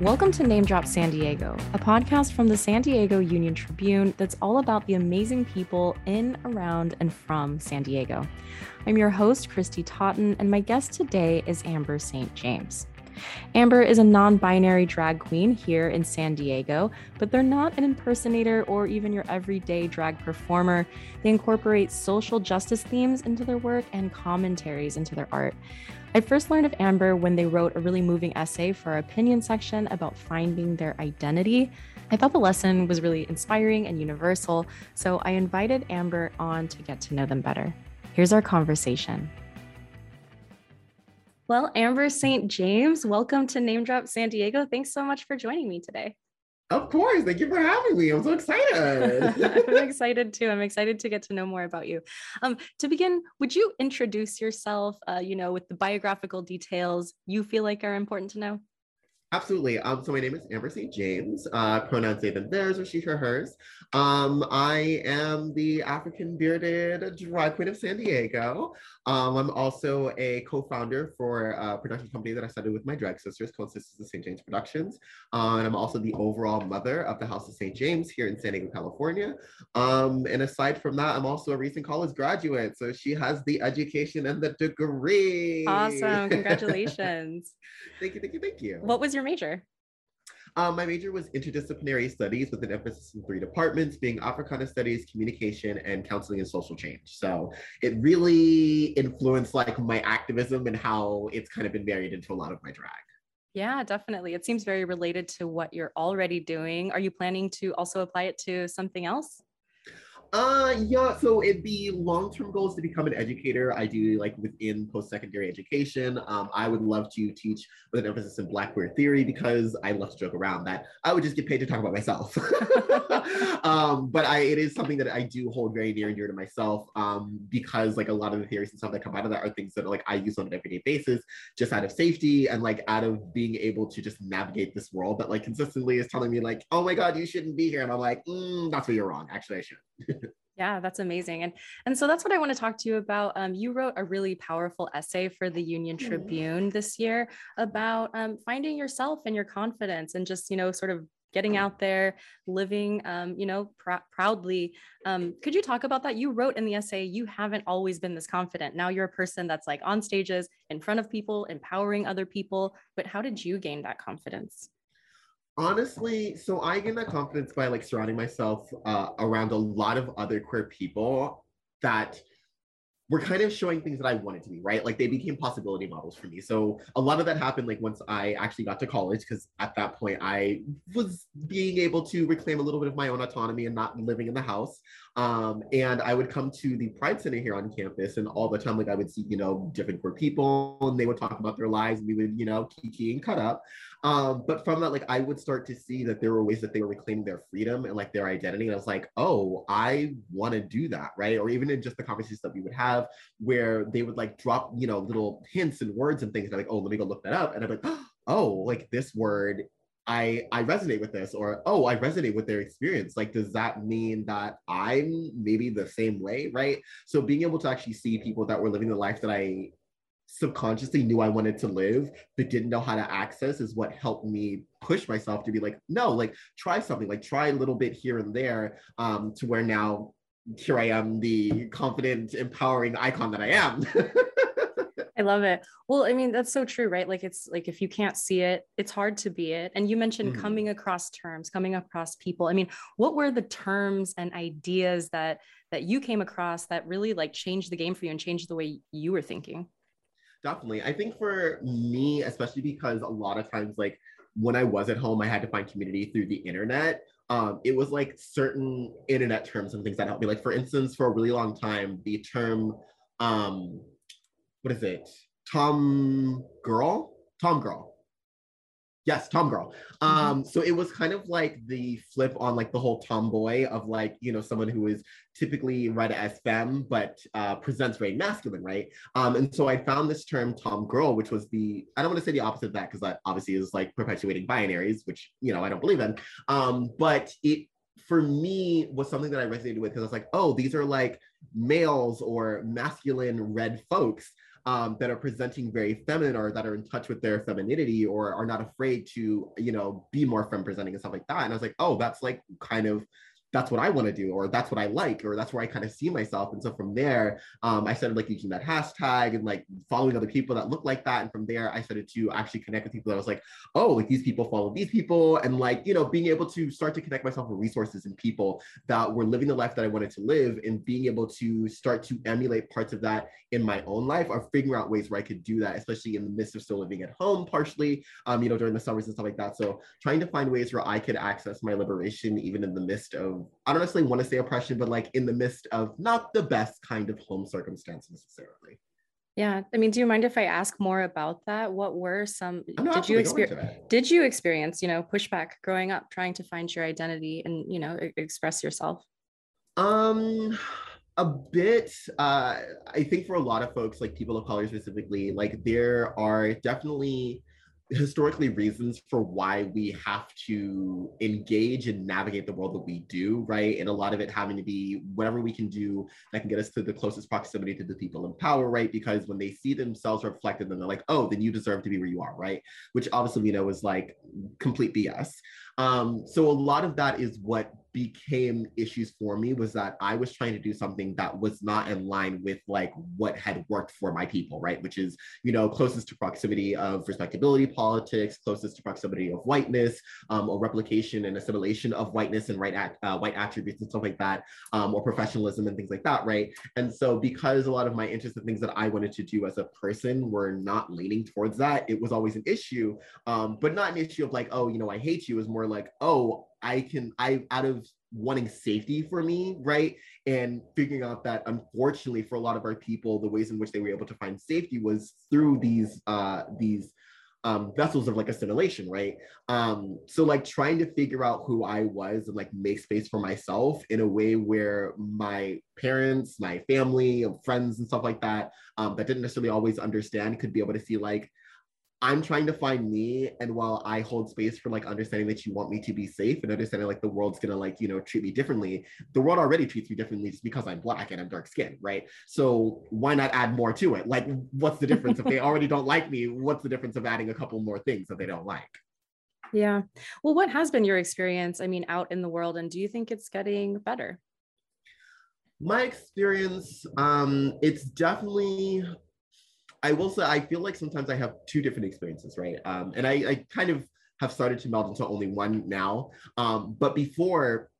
Welcome to Name Drop San Diego, a podcast from the San Diego Union Tribune that's all about the amazing people in, around, and from San Diego. I'm your host, Christy Totten, and my guest today is Amber St. James. Amber is a non-binary drag queen here in San Diego, but they're not an impersonator or even your everyday drag performer. They incorporate social justice themes into their work and commentaries into their art. I first learned of Amber when they wrote a really moving essay for our opinion section about finding their identity. I thought the lesson was really inspiring and universal, so I invited Amber on to get to know them better. Here's our conversation. Well, Amber St. James, welcome to Name Drop San Diego. Thanks so much for joining me today. Of course. Thank you for having me. I'm so excited. I'm excited too. I'm excited to get to know more about you. To begin, would you introduce yourself, with the biographical details you feel like are important to know? Absolutely. So my name is Amber St. James, pronouns they, them, theirs, or she, her, hers. I am the African bearded drag queen of San Diego. I'm also a co-founder for a production company that I started with my drag sisters called Sisters of St. James Productions. And I'm also the overall mother of the House of St. James here in San Diego, California. And aside from that, I'm also a recent college graduate. So she has the education and the degree. Awesome. Congratulations. Thank you. What was your major? My major was interdisciplinary studies with an emphasis in 3 departments, being Africana studies, communication, and counseling and social change. So it really influenced like my activism and how it's kind of been married into a lot of my drag. Yeah, definitely. It seems very related to what you're already doing. Are you planning to also apply it to something else? Yeah, so it'd be long-term goals to become an educator, ideally like within post-secondary education. I would love to teach with an emphasis in Black queer theory because I love to joke around that I would just get paid to talk about myself. But it is something that I do hold very near and dear to myself because like a lot of the theories and stuff that come out of that are things that like I use on an everyday basis just out of safety and like out of being able to just navigate this world that like consistently is telling me like, oh my God, you shouldn't be here. And I'm like, that's where you're wrong. Actually, I should. Yeah, that's amazing. And so that's what I want to talk to you about. You wrote a really powerful essay for the Union Tribune this year about finding yourself and your confidence and just, sort of getting out there, living, proudly. Could you talk about that? You wrote in the essay, you haven't always been this confident. Now you're a person that's like on stages, in front of people, empowering other people. But how did you gain that confidence? Honestly, so I gain that confidence by like surrounding myself around a lot of other queer people that were kind of showing things that I wanted to be, right? Like they became possibility models for me. So a lot of that happened like once I actually got to college, because at that point I was being able to reclaim a little bit of my own autonomy and not living in the house. And I would come to the Pride Center here on campus, and all the time like I would see, different queer people, and they would talk about their lives, and we would, kiki and cut up. But from that, like I would start to see that there were ways that they were reclaiming their freedom and like their identity. And I was like, oh, I want to do that, right? Or even in just the conversations that we would have where they would like drop, little hints and words and things. And I'm like, oh, let me go look that up. And I'm like, oh, like this word, I resonate with this, or, oh, I resonate with their experience. Like, does that mean that I'm maybe the same way, right? So being able to actually see people that were living the life that I subconsciously knew I wanted to live, but didn't know how to access is what helped me push myself to be like, no, like try something, like try a little bit here and there to where now here I am, the confident, empowering icon that I am. I love it. Well, I mean, that's so true, right? Like, it's like, if you can't see it, it's hard to be it. And you mentioned coming across terms, coming across people. I mean, what were the terms and ideas that you came across that really like changed the game for you and changed the way you were thinking? Definitely. I think for me, especially because a lot of times, like when I was at home, I had to find community through the internet. It was like certain internet terms and things that helped me. Like for instance, for a really long time, the term, Tom girl. Yes, Tom girl. So it was kind of like the flip on like the whole tomboy of like, someone who is typically read as femme, but presents very masculine, right? And so I found this term Tom girl, which was I don't want to say the opposite of that, because that obviously is like perpetuating binaries, which, I don't believe in. But it, for me, was something that I resonated with, because I was like, oh, these are like males or masculine red folks. that are presenting very feminine or that are in touch with their femininity or are not afraid to, you know, be more femme presenting and stuff like that. And I was like, oh, that's like kind of, that's what I want to do, or that's what I like, or that's where I kind of see myself. And so from there, I started like using that hashtag and like following other people that look like that. And from there, I started to actually connect with people that I was like, oh, like these people follow these people. And like, you know, being able to start to connect myself with resources and people that were living the life that I wanted to live and being able to start to emulate parts of that in my own life or figuring out ways where I could do that, especially in the midst of still living at home partially, you know, during the summers and stuff like that. So trying to find ways where I could access my liberation, even in the midst of, I don't necessarily want to say oppression, but like in the midst of not the best kind of home circumstance necessarily. Yeah. I mean, do you mind if I ask more about that? What were some, did you experience, you know, pushback growing up, trying to find your identity and, you know, express yourself? A bit. I think for a lot of folks, like people of color specifically, like there are definitely historically reasons for why we have to engage and navigate the world that we do, right? And a lot of it having to be whatever we can do that can get us to the closest proximity to the people in power, right? Because when they see themselves reflected, then they're like, oh, then you deserve to be where you are, right? Which obviously, you know, is like complete BS. So a lot of that is what became issues for me, was that I was trying to do something that was not in line with like what had worked for my people, right? Which is, you know, closest to proximity of respectability politics, closest to proximity of whiteness, or replication and assimilation of whiteness and white attributes and stuff like that, or professionalism and things like that, right? And so because a lot of my interests and things that I wanted to do as a person were not leaning towards that, it was always an issue, but not an issue of like, oh, you know, I hate you. It was more like, oh, I out of wanting safety for me, right? And figuring out that unfortunately for a lot of our people, the ways in which they were able to find safety was through these vessels of like assimilation, right? So like trying to figure out who I was and like make space for myself in a way where my parents, my family, and friends and stuff like that, that didn't necessarily always understand, could be able to see like, I'm trying to find me, and while I hold space for like understanding that you want me to be safe and understanding like the world's gonna like, you know, treat me differently, the world already treats me differently just because I'm Black and I'm dark skinned, right? So why not add more to it? Like, what's the difference? If they already don't like me, what's the difference of adding a couple more things that they don't like? Yeah. Well, what has been your experience, I mean, out in the world, and do you think it's getting better? My experience, it's definitely, I will say, I feel like sometimes I have two different experiences, right? And I kind of have started to meld into only one now. But before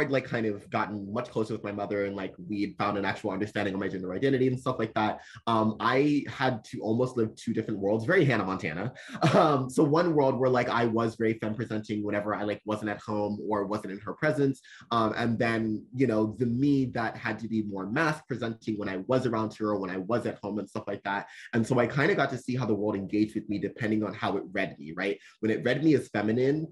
I'd like kind of gotten much closer with my mother and like we'd found an actual understanding of my gender identity and stuff like that, I had to almost live two different worlds, very Hannah Montana. So one world where like I was very femme presenting whenever I like wasn't at home or wasn't in her presence. And then, you know, the me that had to be more mask presenting when I was around her or when I was at home and stuff like that. And so I kind of got to see how the world engaged with me depending on how it read me, right? When it read me as feminine,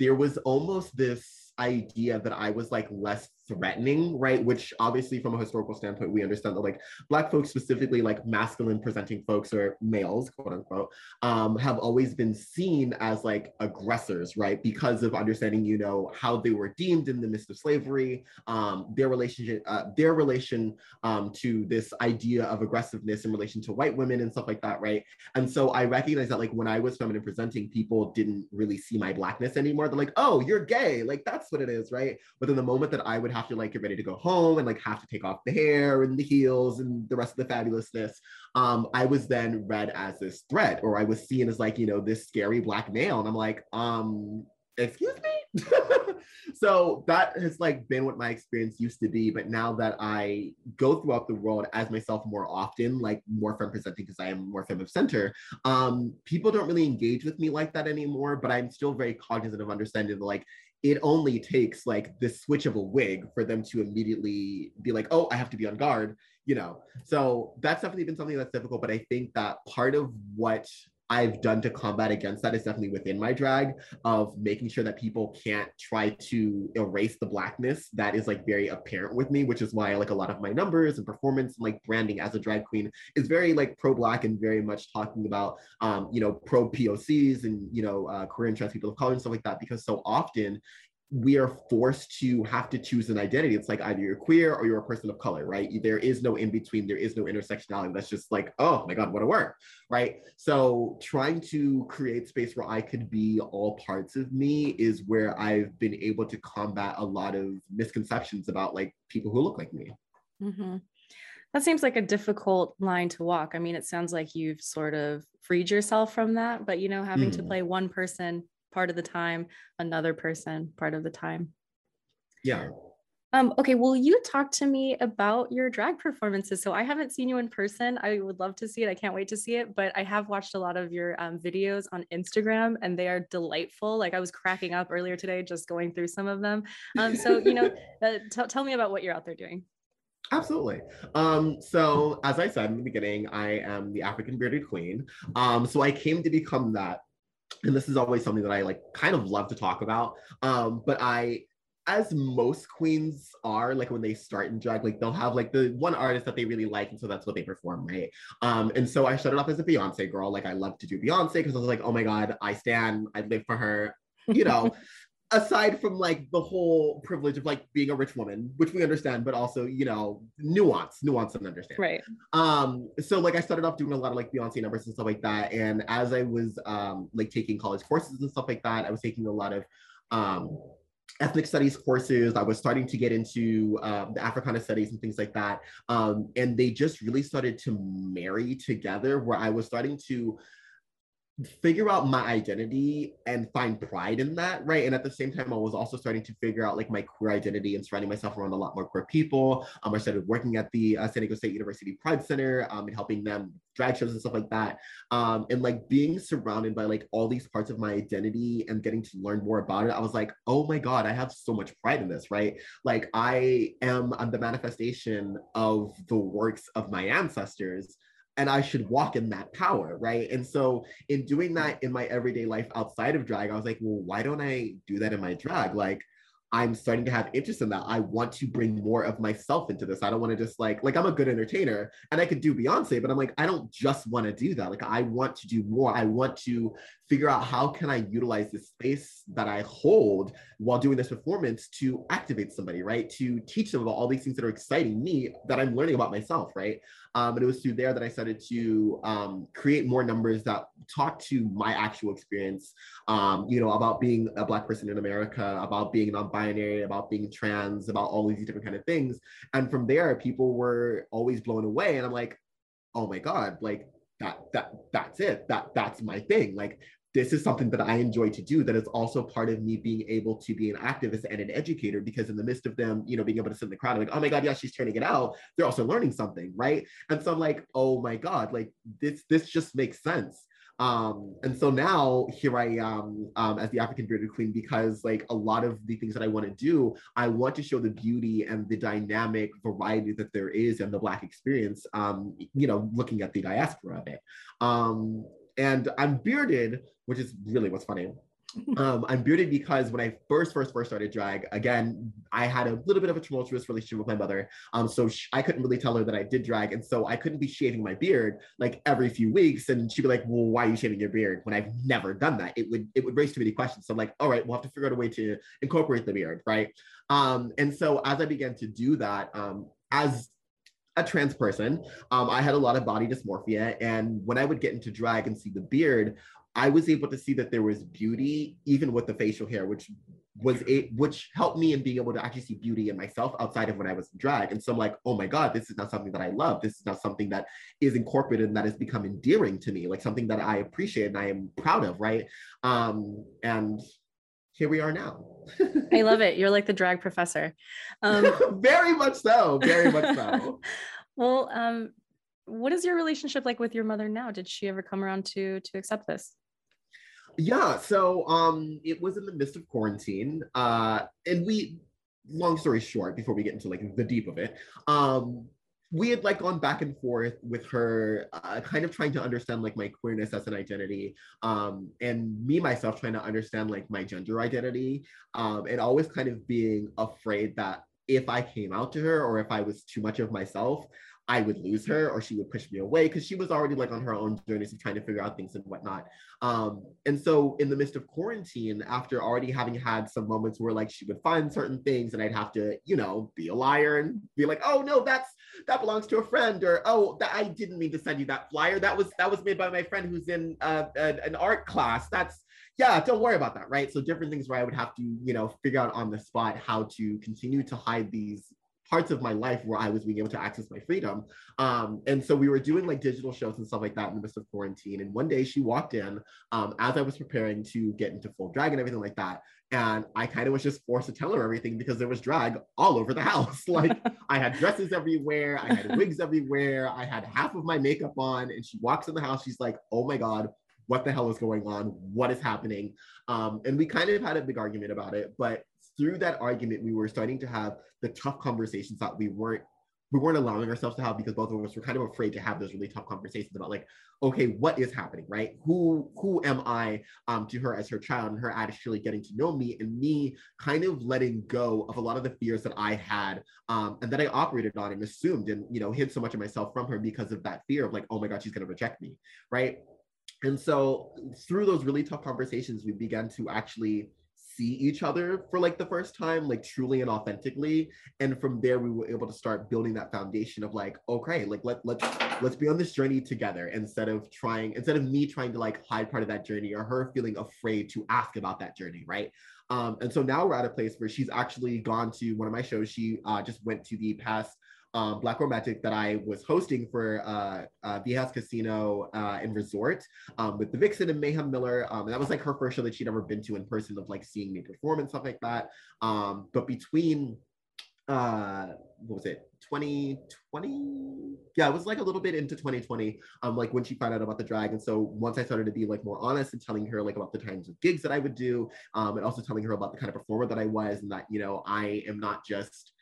there was almost this idea that I was like less threatening, right? Which obviously from a historical standpoint, we understand that like Black folks specifically, like masculine presenting folks or males, quote unquote, have always been seen as like aggressors, right? Because of understanding, you know, how they were deemed in the midst of slavery, their relation to this idea of aggressiveness in relation to white women and stuff like that, right? And so I recognize that like when I was feminine presenting, people didn't really see my Blackness anymore. They're like, oh, you're gay. Like that's what it is, right? But then the moment that I would have to like get ready to go home and like have to take off the hair and the heels and the rest of the fabulousness, I was then read as this threat, or I was seen as like, you know, this scary Black male, and I'm like, excuse me? So that has like been what my experience used to be, but now that I go throughout the world as myself more often, like more femme presenting because I am more femme of center, people don't really engage with me like that anymore, but I'm still very cognizant of understanding that like it only takes like this switch of a wig for them to immediately be like, oh, I have to be on guard, you know? So that's definitely been something that's difficult, but I think that part of what I've done to combat against that is definitely within my drag, of making sure that people can't try to erase the Blackness that is like very apparent with me, which is why like a lot of my numbers and performance and like branding as a drag queen is very like pro-Black and very much talking about, you know, pro POCs and, you know, queer and trans people of color and stuff like that, because so often we are forced to have to choose an identity. It's like either you're queer or you're a person of color, right? There is no in between, there is no intersectionality. That's just like, oh my God, what a word, right? So trying to create space where I could be all parts of me is where I've been able to combat a lot of misconceptions about like people who look like me. Mm-hmm. That seems like a difficult line to walk. I mean, it sounds like you've sort of freed yourself from that, but you know, having to play one person part of the time, another person part of the time. Yeah. Okay, will you talk to me about your drag performances? So I haven't seen you in person. I would love to see it. I can't wait to see it, but I have watched a lot of your videos on Instagram and they are delightful. Like I was cracking up earlier today, just going through some of them. So, you know, tell me about what you're out there doing. Absolutely. So as I said in the beginning, I am the African bearded queen. So I came to become that. And this is always something that I like kind of love to talk about. But I, as most queens are, like when they start in drag, like they'll have like the one artist that they really like. And so that's what they perform, right? And so I started off as a Beyonce girl. Like I love to do Beyonce because I was like, oh my God, I stan, I live for her, you know. Aside from like the whole privilege of like being a rich woman, which we understand, but also, you know, nuance and understand. Right. So like I started off doing a lot of like Beyonce numbers and stuff like that. And as I was like taking college courses and stuff like that, I was taking a lot of ethnic studies courses. I was starting to get into the Africana studies and things like that. And they just really started to marry together where I was starting to figure out my identity and find pride in that, right? And at the same time, I was also starting to figure out like my queer identity and surrounding myself around a lot more queer people. I started working at the San Diego State University Pride Center and helping them drag shows and stuff like that. And like being surrounded by like all these parts of my identity and getting to learn more about it, I was like, oh my God, I have so much pride in this, right? Like I am the manifestation of the works of my ancestors, and I should walk in that power, right? And so in doing that in my everyday life outside of drag, I was like, well, why don't I do that in my drag? Like, I'm starting to have interest in that. I want to bring more of myself into this. I don't want to just like I'm a good entertainer and I could do Beyonce, but I'm like, I don't just want to do that. Like, I want to do more. I want to figure out how can I utilize this space that I hold while doing this performance to activate somebody, right? To teach them about all these things that are exciting me that I'm learning about myself, right? And it was through there that I started to create more numbers that talk to my actual experience, you know, about being a Black person in America, about being non-binary, about being trans, about all these different kind of things. And from there, people were always blown away. And I'm like, oh my God, like that's it. That's my thing. Like, this is something that I enjoy to do, that is also part of me being able to be an activist and an educator, because in the midst of them, you know, being able to sit in the crowd, I'm like, oh my God, yeah, she's turning it out. They're also learning something, right? And so I'm like, oh my God, like this just makes sense. And so now here I am as the African bearded queen, because like a lot of the things that I want to do, I want to show the beauty and the dynamic variety that there is in the Black experience, you know, looking at the diaspora of it. And I'm bearded, which is really what's funny. I'm bearded because when I first started drag, again, I had a little bit of a tumultuous relationship with my mother. So I couldn't really tell her that I did drag. And so I couldn't be shaving my beard like every few weeks. And she'd be like, well, why are you shaving your beard when I've never done that? It would raise too many questions. So I'm like, all right, we'll have to figure out a way to incorporate the beard, right? And so as I began to do that, as a trans person, I had a lot of body dysmorphia. And when I would get into drag and see the beard, I was able to see that there was beauty even with the facial hair, which helped me in being able to actually see beauty in myself outside of when I was in drag. And so I'm like, oh my God, this is not something that I love. This is not something that is incorporated and that has become endearing to me, like something that I appreciate and I am proud of, right? And here we are now. I love it. You're like the drag professor. Very much so, very much so. Well, what is your relationship like with your mother now? Did she ever come around to accept this? Yeah, so it was in the midst of quarantine. And we, long story short, before we get into like the deep of it, we had like gone back and forth with her, kind of trying to understand like my queerness as an identity, and me myself trying to understand like my gender identity, and always kind of being afraid that if I came out to her or if I was too much of myself, I would lose her or she would push me away, because she was already like on her own journey of trying to figure out things and whatnot. And so in the midst of quarantine, after already having had some moments where like she would find certain things and I'd have to, you know, be a liar and be like, oh no, that belongs to a friend, or oh, I didn't mean to send you that flyer. That was made by my friend who's in an art class. Yeah, don't worry about that, right? So different things where I would have to, you know, figure out on the spot how to continue to hide these parts of my life where I was being able to access my freedom. And so we were doing like digital shows and stuff like that in the midst of quarantine. And one day she walked in as I was preparing to get into full drag and everything like that. And I kind of was just forced to tell her everything because there was drag all over the house. Like I had dresses everywhere. I had wigs everywhere. I had half of my makeup on, and she walks in the house. She's like, oh my God, what the hell is going on? What is happening? And we kind of had a big argument about it, but through that argument, we were starting to have the tough conversations that we weren't allowing ourselves to have, because both of us were kind of afraid to have those really tough conversations about like, okay, what is happening, right? Who am I to her as her child, and her actually getting to know me, and me kind of letting go of a lot of the fears that I had and that I operated on and assumed and, you know, hid so much of myself from her because of that fear of like, oh my God, she's gonna reject me, right? And so through those really tough conversations, we began to actually see each other for like the first time, like truly and authentically. And from there, we were able to start building that foundation of like, okay, like let's be on this journey together, instead of me trying to like hide part of that journey, or her feeling afraid to ask about that journey, right? And so now we're at a place where she's actually gone to one of my shows. She just went to the past Black Romantic that I was hosting for Viejas Casino and Resort with The Vixen and Mayhem Miller. And that was like her first show that she'd ever been to in person, of like seeing me perform and stuff like that. But between, 2020? Yeah, it was like a little bit into 2020, like when she found out about the drag. And so once I started to be like more honest and telling her like about the times of gigs that I would do, and also telling her about the kind of performer that I was, and that, you know, I am not just,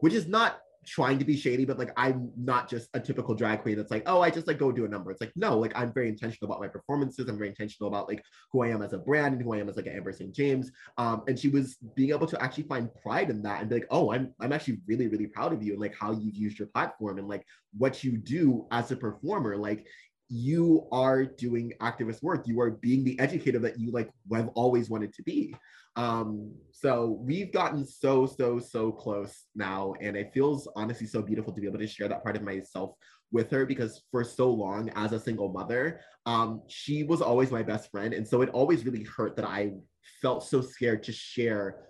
which is not trying to be shady, but like I'm not just a typical drag queen that's like, oh, I just like go do a number. It's like, no, like I'm very intentional about my performances. I'm very intentional about like who I am as a brand and who I am as like an Amber St. James. And she was being able to actually find pride in that and be like, oh, I'm actually really, really proud of you, and like how you've used your platform and like what you do as a performer. Like you are doing activist work. You are being the educator that you like have always wanted to be. So we've gotten so close now, and it feels honestly so beautiful to be able to share that part of myself with her, because for so long as a single mother, she was always my best friend. And so it always really hurt that I felt so scared to share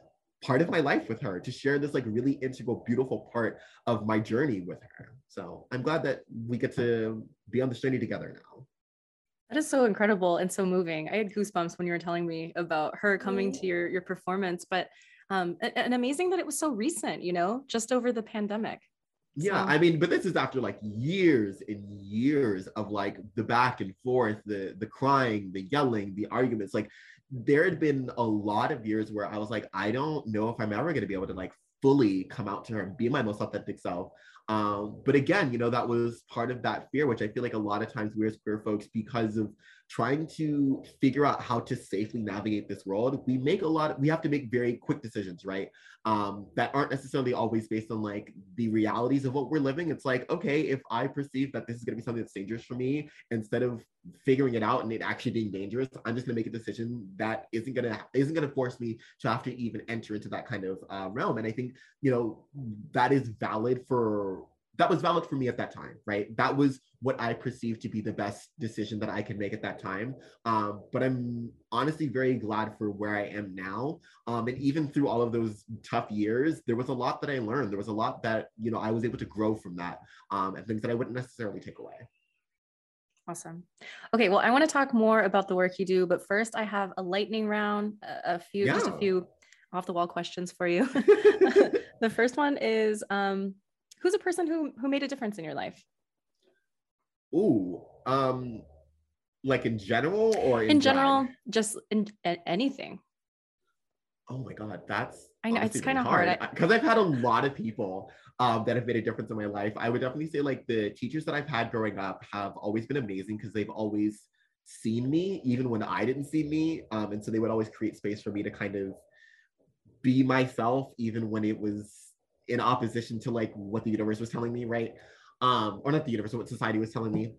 part of my life with her, to share this like really integral, beautiful part of my journey with her. So I'm glad that we get to be on this journey together now. That is so incredible and so moving. I had goosebumps when you were telling me about her coming to your performance, but and amazing that it was so recent, you know, just over the pandemic. Yeah, I mean, but this is after like years and years of like the back and forth, the crying, the yelling, the arguments. Like there had been a lot of years where I was like, I don't know if I'm ever going to be able to like fully come out to her and be my most authentic self. But again, you know, that was part of that fear, which I feel like a lot of times we as queer folks, because of trying to figure out how to safely navigate this world, we have to make very quick decisions, right? That aren't necessarily always based on like the realities of what we're living. It's like, okay, if I perceive that this is gonna be something that's dangerous for me, instead of figuring it out and it actually being dangerous, I'm just gonna make a decision that isn't gonna force me to have to even enter into that kind of realm. And I think, you know, that was valid for me at that time, right? That was what I perceived to be the best decision that I could make at that time. But I'm honestly very glad for where I am now. And even through all of those tough years, there was a lot that I learned. There was a lot that, you know, I was able to grow from that, and things that I wouldn't necessarily take away. Awesome. Okay, well, I want to talk more about the work you do, but first I have a lightning round, just a few off-the-wall questions for you. The first one is, who's a person who made a difference in your life? Ooh, like in general or in general, drag? Just in anything. Oh my God, that's, I know, it's kind of hard. Because I've had a lot of people that have made a difference in my life. I would definitely say like the teachers that I've had growing up have always been amazing, because they've always seen me even when I didn't see me. And so they would always create space for me to kind of be myself, even when it was in opposition to like what the universe was telling me, right? or not the universe, what society was telling me.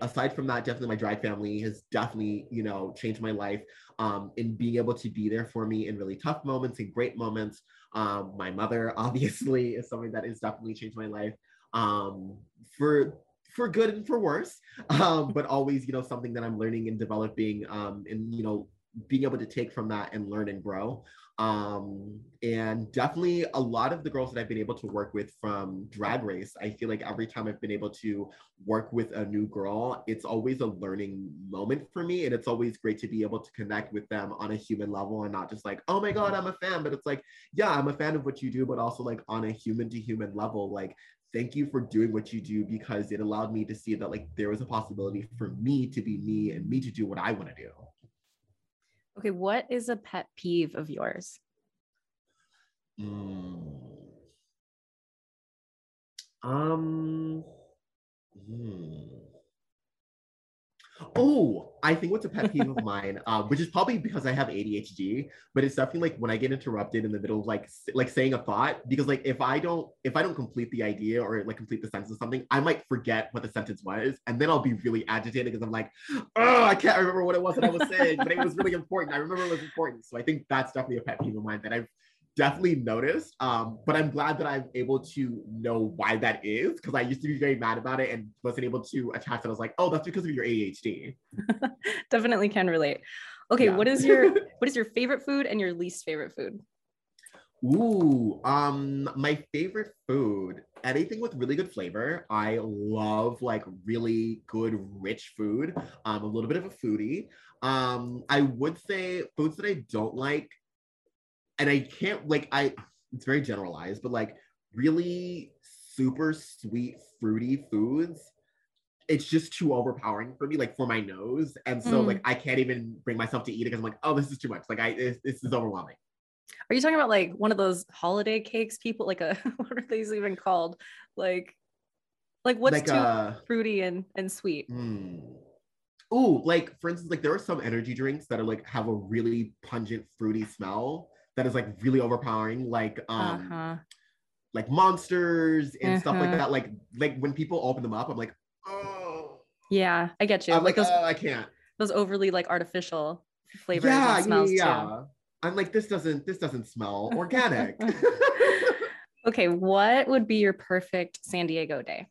Aside from that, definitely my drag family has definitely, you know, changed my life in being able to be there for me in really tough moments and great moments. My mother, obviously, is something that has definitely changed my life for good and for worse, but always, you know, something that I'm learning and developing and, you know, being able to take from that and learn and grow. And definitely a lot of the girls that I've been able to work with from Drag Race, I feel like every time I've been able to work with a new girl, it's always a learning moment for me. And it's always great to be able to connect with them on a human level and not just like, oh my God, I'm a fan. But it's like, yeah, I'm a fan of what you do, but also like on a human to human level, like, thank you for doing what you do, because it allowed me to see that like there was a possibility for me to be me and me to do what I want to do. Okay, what is a pet peeve of yours? Oh, I think what's a pet peeve of mine, which is probably because I have ADHD, but it's definitely like when I get interrupted in the middle of like saying a thought, because like if I don't complete the idea or like complete the sentence of something, I might forget what the sentence was, and then I'll be really agitated because I'm like, oh, I can't remember what it was that I was saying, but it was really important. I remember it was important. So I think that's definitely a pet peeve of mine that I've definitely noticed, but I'm glad that I'm able to know why that is, because I used to be very mad about it and wasn't able to attach that. I was like, oh, that's because of your ADHD. Definitely can relate. Okay, yeah. what is your favorite food and your least favorite food? Ooh, my favorite food, anything with really good flavor. I love like really good, rich food. I'm a little bit of a foodie. I would say foods that I don't like, and I can't, like, it's very generalized, but like really super sweet, fruity foods, it's just too overpowering for me, like for my nose. And so like, I can't even bring myself to eat it because I'm like, oh, this is too much. Like this is overwhelming. Are you talking about like one of those holiday cakes people, like a, what are these even called? Like what's like too fruity and sweet? Ooh, like for instance, like there are some energy drinks that are like have a really pungent fruity smell that is like really overpowering, like like Monsters and stuff like that. Like when people open them up, I'm like, oh. Yeah, I get you. I'm like those, I can't. Those overly like artificial flavors and smells too. I'm like, this doesn't smell organic. Okay, what would be your perfect San Diego day?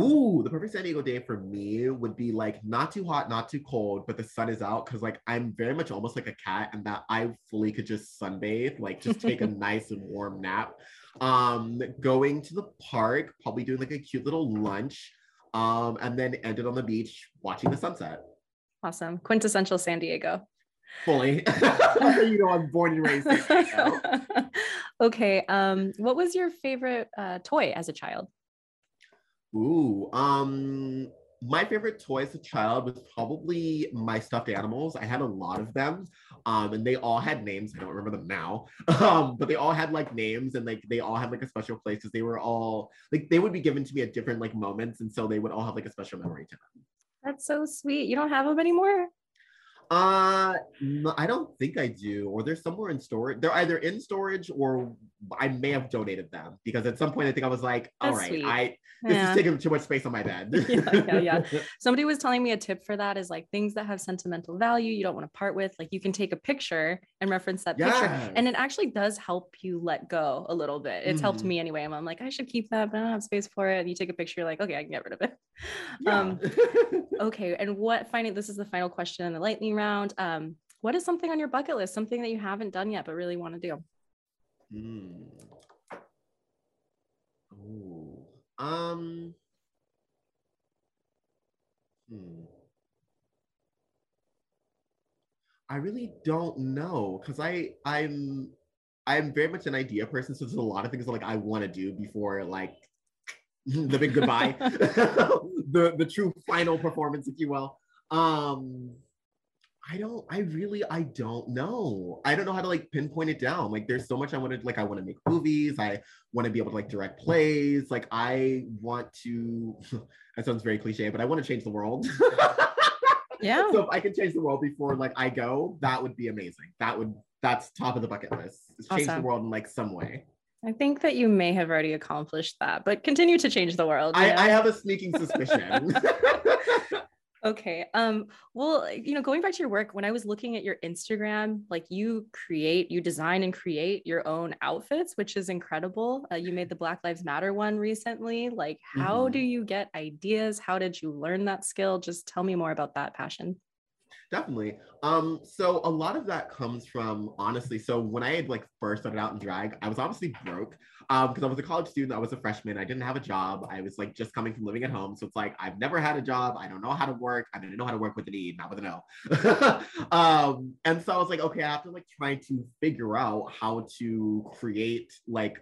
Ooh, the perfect San Diego day for me would be like not too hot, not too cold, but the sun is out, because like I'm very much almost like a cat, and that I fully could just sunbathe, like just take a nice and warm nap. Going to the park, probably doing like a cute little lunch, and then ended on the beach watching the sunset. Awesome. Quintessential San Diego. Fully. You know, I'm born and raised in San Diego. Okay. What was your favorite toy as a child? Ooh, my favorite toy as a child was probably my stuffed animals. I had a lot of them, and they all had names. I don't remember them now, but they all had like names, and like they all had like a special place, because they were all like, they would be given to me at different like moments, and so they would all have like a special memory to them. That's so sweet. You don't have them anymore? No, I don't think I do, or they're somewhere in storage. They're either in storage or I may have donated them, because at some point I think I was like, all right, this is taking too much space on my bed. Yeah. Somebody was telling me a tip for that is like things that have sentimental value you don't want to part with, like you can take a picture and reference that picture, and it actually does help you let go a little bit. It's helped me anyway. I'm like, I should keep that, but I don't have space for it. And you take a picture, you're like, okay, I can get rid of it. Yeah. Okay. And this is the final question in the lightning round. What is something on your bucket list, something that you haven't done yet but really want to do? Ooh. I really don't know, because I'm very much an idea person, so there's a lot of things that, like I want to do before like the big goodbye, the true final performance, if you will. I don't know. I don't know how to like pinpoint it down. Like there's so much I want to, like I want to make movies. I want to be able to like direct plays. Like I want to, that sounds very cliche, but I want to change the world. Yeah. So if I can change the world before like I go, that would be amazing. That's top of the bucket list. Change the world in like some way. I think that you may have already accomplished that, but continue to change the world. I have a sneaking suspicion. Okay. Well, you know, going back to your work, when I was looking at your Instagram, like you design and create your own outfits, which is incredible. You made the Black Lives Matter one recently. Like, how do you get ideas? How did you learn that skill? Just tell me more about that passion. Definitely. So a lot of that comes from, honestly, so when I had first started out in drag, I was obviously broke because I was a college student. I was a freshman. I didn't have a job. I was just coming from living at home. So it's I've never had a job. I don't know how to work. I didn't know how to work with an E, not with an O. And so I was okay, I have to try to figure out how to create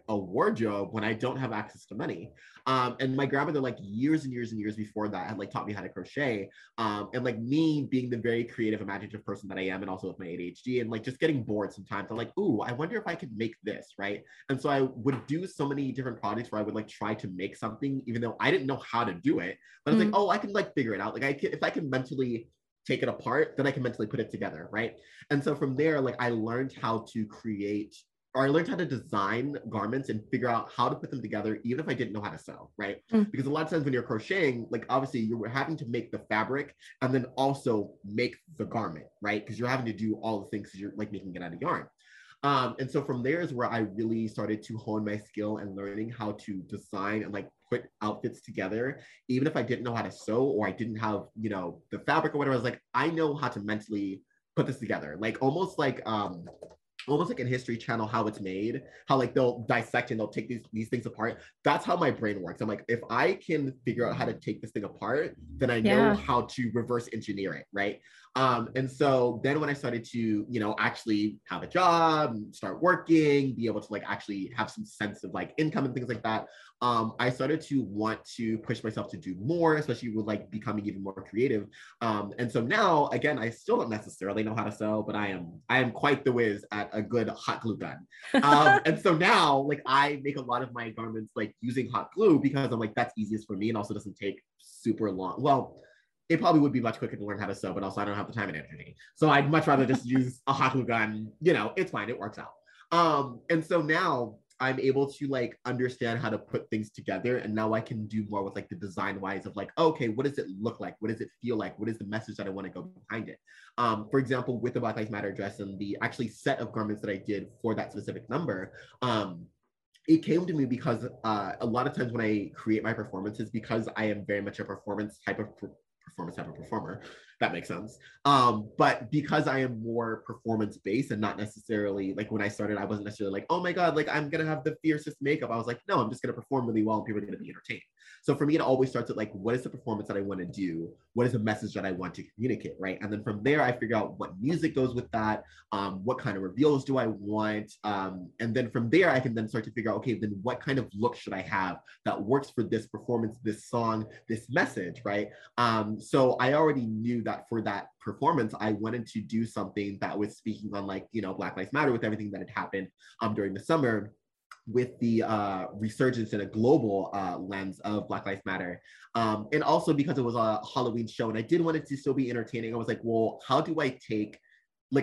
a wardrobe when I don't have access to money. And my grandmother, years and years and years before that, had taught me how to crochet. And me being the very creative, imaginative person that I am, and also with my ADHD, and just getting bored sometimes, I'm ooh, I wonder if I could make this, right? And so I would do so many different projects where I would try to make something, even though I didn't know how to do it. But I was oh, I can figure it out. If I can mentally take it apart, then I can mentally put it together, right? And so from there, I learned how to create, or I learned how to design garments and figure out how to put them together, even if I didn't know how to sew, right? Because a lot of times when you're crocheting, obviously you were having to make the fabric and then also make the garment, right? Because you're having to do all the things, because you're making it out of yarn. And so from there is where I really started to hone my skill and learning how to design and put outfits together, even if I didn't know how to sew or I didn't have, the fabric or whatever. I was I know how to mentally put this together. Almost like in History Channel, how it's made, how they'll dissect and they'll take these things apart. That's how my brain works. I'm if I can figure out how to take this thing apart, then I know how to reverse engineer it, right? And so then when I started to, actually have a job, start working, be able to actually have some sense of income and things like that, I started to want to push myself to do more, especially with becoming even more creative. And so now, again, I still don't necessarily know how to sew, but I am quite the whiz at a good hot glue gun. And so now, I make a lot of my garments using hot glue because I'm that's easiest for me, and also doesn't take super long. Well, it probably would be much quicker to learn how to sew, but also I don't have the time and energy. So I'd much rather just use a hot glue gun. It's fine. It works out. And so now I'm able to understand how to put things together. And now I can do more with the design wise of okay, what does it look like? What does it feel like? What is the message that I want to go behind it? For example, with the Black Lives Matter dress and the actually set of garments that I did for that specific number, it came to me because a lot of times when I create my performances, because I am very much a performance type of performer, that makes sense. But because I am more performance-based and not necessarily, when I started, I wasn't necessarily oh my God, I'm gonna have the fiercest makeup. I was no, I'm just gonna perform really well and people are gonna be entertained. So for me, it always starts at what is the performance that I wanna do? What is the message that I want to communicate, right? And then from there, I figure out what music goes with that, what kind of reveals do I want? And then from there, I can then start to figure out, okay, then what kind of look should I have that works for this performance, this song, this message, right? So I already knew that for that performance, I wanted to do something that was speaking on Black Lives Matter with everything that had happened during the summer with the resurgence in a global lens of Black Lives Matter. And also because it was a Halloween show and I did want it to still be entertaining. I was well, how do I take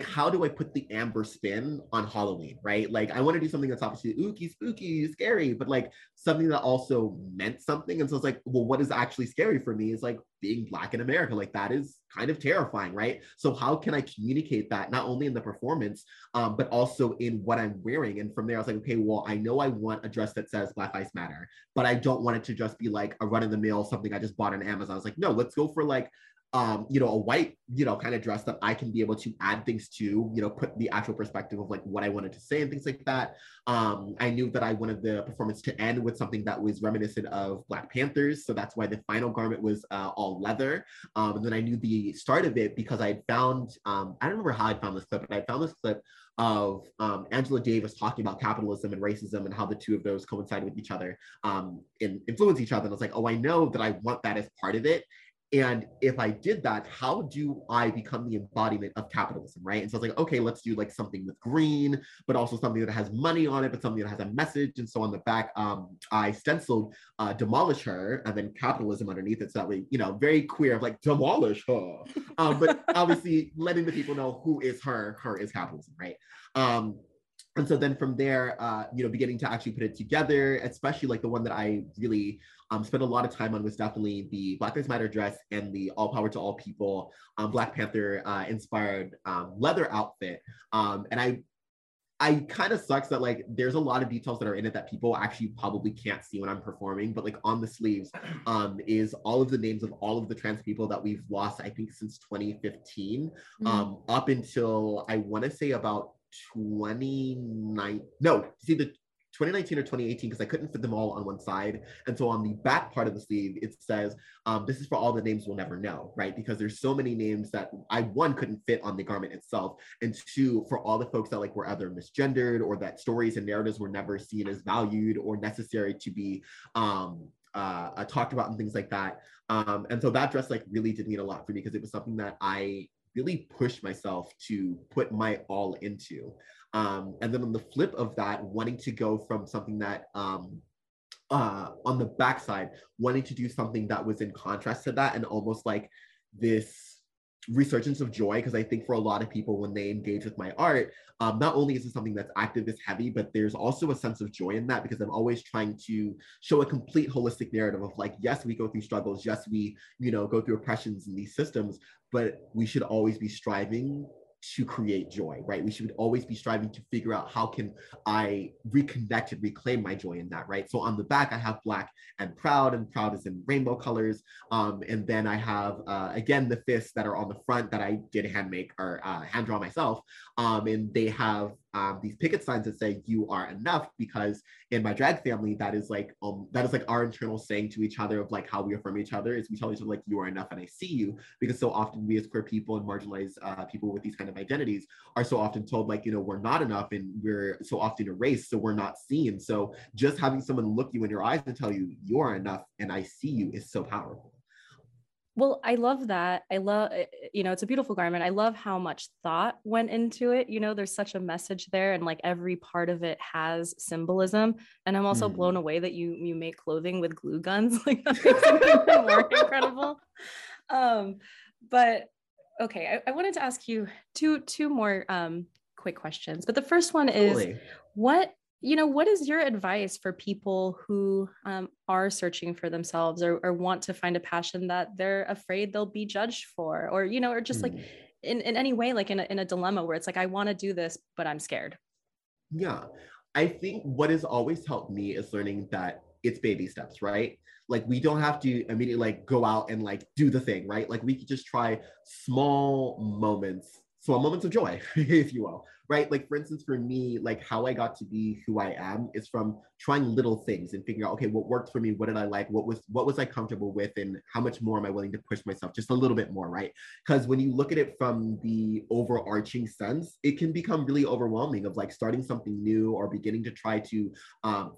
how do I put the Amber spin on Halloween, right? I want to do something that's obviously ooky, spooky, scary, but something that also meant something. And so it's well, what is actually scary for me is being Black in America. That is kind of terrifying, right? So how can I communicate that not only in the performance, but also in what I'm wearing? And from there, I was okay, well, I know I want a dress that says Black Lives Matter, but I don't want it to just be a run-of-the-mill, something I just bought on Amazon. I was no, let's go for a white, kind of dress that I can be able to add things to, put the actual perspective of what I wanted to say and things like that. I knew that I wanted the performance to end with something that was reminiscent of Black Panthers. So that's why the final garment was all leather. And then I knew the start of it because I found, I don't remember how I found this clip, but I found this clip of Angela Davis talking about capitalism and racism and how the two of those coincide with each other and influence each other. And I was oh, I know that I want that as part of it. And if I did that, how do I become the embodiment of capitalism, right? And so I was okay, let's do something with green, but also something that has money on it, but something that has a message. And so on the back, I stenciled demolish her and then capitalism underneath it. So that way, very queer of demolish her. But obviously letting the people know who is her is capitalism, right? And so then from there, beginning to actually put it together, especially like the one that I really spent a lot of time on was definitely the Black Lives Matter dress and the All Power to All People Black Panther inspired leather outfit. And I kind of sucks that like there's a lot of details that are in it that people actually probably can't see when I'm performing, but like on the sleeves is all of the names of all of the trans people that we've lost, I think since 2015, up until I want to say about 2019 or 2018, because I couldn't fit them all on one side. And so on the back part of the sleeve, it says, this is for all the names we'll never know, right? Because there's so many names that one couldn't fit on the garment itself. And two, for all the folks that like were either misgendered or that stories and narratives were never seen as valued or necessary to be talked about and things like that. And so that dress like really did mean a lot for me because it was something that I really pushed myself to put my all into. And then on the flip of that, wanting to go from something that on the backside, wanting to do something that was in contrast to that and almost like this resurgence of joy. Because I think for a lot of people, when they engage with my art, not only is it something that's activist heavy, but there's also a sense of joy in that because I'm always trying to show a complete holistic narrative of like, yes, we go through struggles. Yes, we, go through oppressions in these systems, but we should always be striving to create joy, right? We should always be striving to figure out how can I reconnect and reclaim my joy in that, right? So on the back, I have black and proud is in rainbow colors. And then I have, again, the fists that are on the front that I did hand make or hand draw myself. And they have these picket signs that say you are enough, because in my drag family, that is like our internal saying to each other of like how we affirm each other is we tell each other like you are enough and I see you, because so often we as queer people and marginalized people with these kind of identities are so often told like, we're not enough and we're so often erased, so we're not seen. So just having someone look you in your eyes and tell you you're enough and I see you is so powerful. Well, I love that. I love, it's a beautiful garment. I love how much thought went into it. There's such a message there, and like every part of it has symbolism. And I'm also blown away that you make clothing with glue guns. Like that makes it even more incredible. But okay, I wanted to ask you two more quick questions. But the first one is, what is your advice for people who are searching for themselves or want to find a passion that they're afraid they'll be judged for, or just like in any way, like in a dilemma where it's like, I want to do this, but I'm scared? Yeah. I think what has always helped me is learning that it's baby steps, right? Like we don't have to immediately like go out and like do the thing, right? Like we could just try small moments of joy, if you will, right? Like, for instance, for me, like how I got to be who I am is from trying little things and figuring out, okay, what worked for me? What did I like? What was I comfortable with? And how much more am I willing to push myself? Just a little bit more, right? Because when you look at it from the overarching sense, it can become really overwhelming of like starting something new or beginning to try to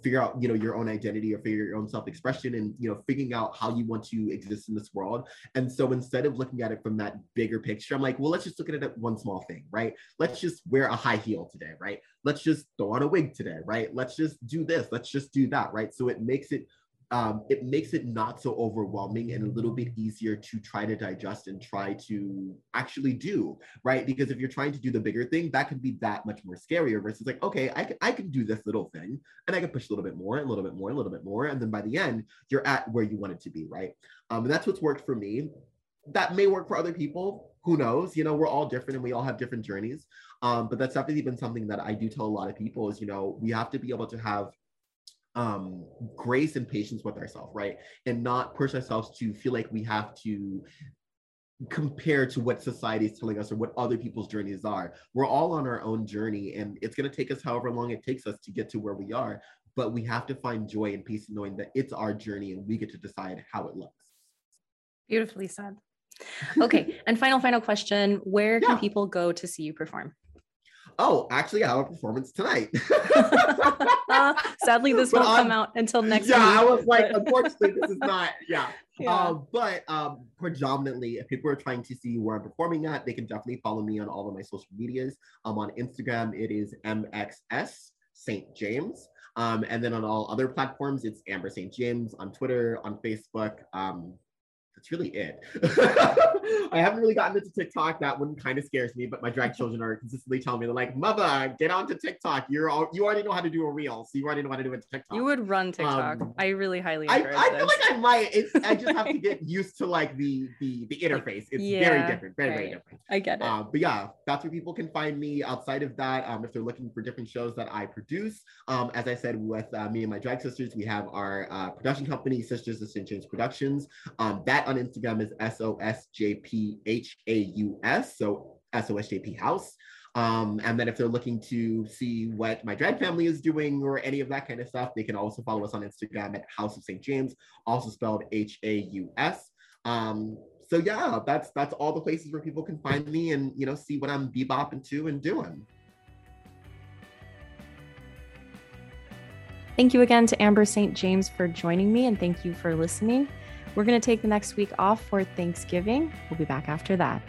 figure out, your own identity or figure your own self-expression and, figuring out how you want to exist in this world. And so instead of looking at it from that bigger picture, I'm like, well, let's just look at it at one small thing, right? Let's just wear a high heel today, right? Let's just throw on a wig today, right? Let's just do this. Let's just do that, right? So it makes it not so overwhelming and a little bit easier to try to digest and try to actually do, right? Because if you're trying to do the bigger thing, that can be that much more scarier versus like, okay, I can do this little thing and I can push a little bit more, a little bit more, a little bit more. And then by the end, you're at where you want it to be, right? And that's what's worked for me. That may work for other people. Who knows? We're all different and we all have different journeys. But that's definitely been something that I do tell a lot of people is, we have to be able to have grace and patience with ourselves, right? And not push ourselves to feel like we have to compare to what society is telling us or what other people's journeys are. We're all on our own journey and it's going to take us however long it takes us to get to where we are. But we have to find joy and peace in knowing that it's our journey and we get to decide how it looks. Beautifully said. Okay. And final question, where can people go to see you perform? Oh, actually, I have a performance tonight. Sadly, this won't come out until next week. Yeah, I was like, unfortunately, this is not, But predominantly, if people are trying to see where I'm performing at, they can definitely follow me on all of my social medias. On Instagram, it is MXS St. James. And then on all other platforms, it's Amber St. James on Twitter, on Facebook, That's really it. I haven't really gotten into TikTok. That one kind of scares me, but my drag children are consistently telling me, they're like, mother, get onto TikTok. You already know how to do a reel, so you already know how to do a TikTok. You would run TikTok. I really highly encourage I feel like I might. I just have to get used to like the interface. It's very different, very different. I get it. But yeah, that's where people can find me. Outside of that, if they're looking for different shows that I produce, as I said, with me and my drag sisters, we have our production company, Sisters of St. James Productions. That on Instagram is SOSJPHAUS, so SOSJP House. And then if they're looking to see what my drag family is doing or any of that kind of stuff, they can also follow us on Instagram at House of St. James, also spelled HAUS. So yeah, that's all the places where people can find me and, you know, see what I'm bebopping to and doing. Thank you again to Amber St. James for joining me, and thank you for listening. We're going to take the next week off for Thanksgiving. We'll be back after that.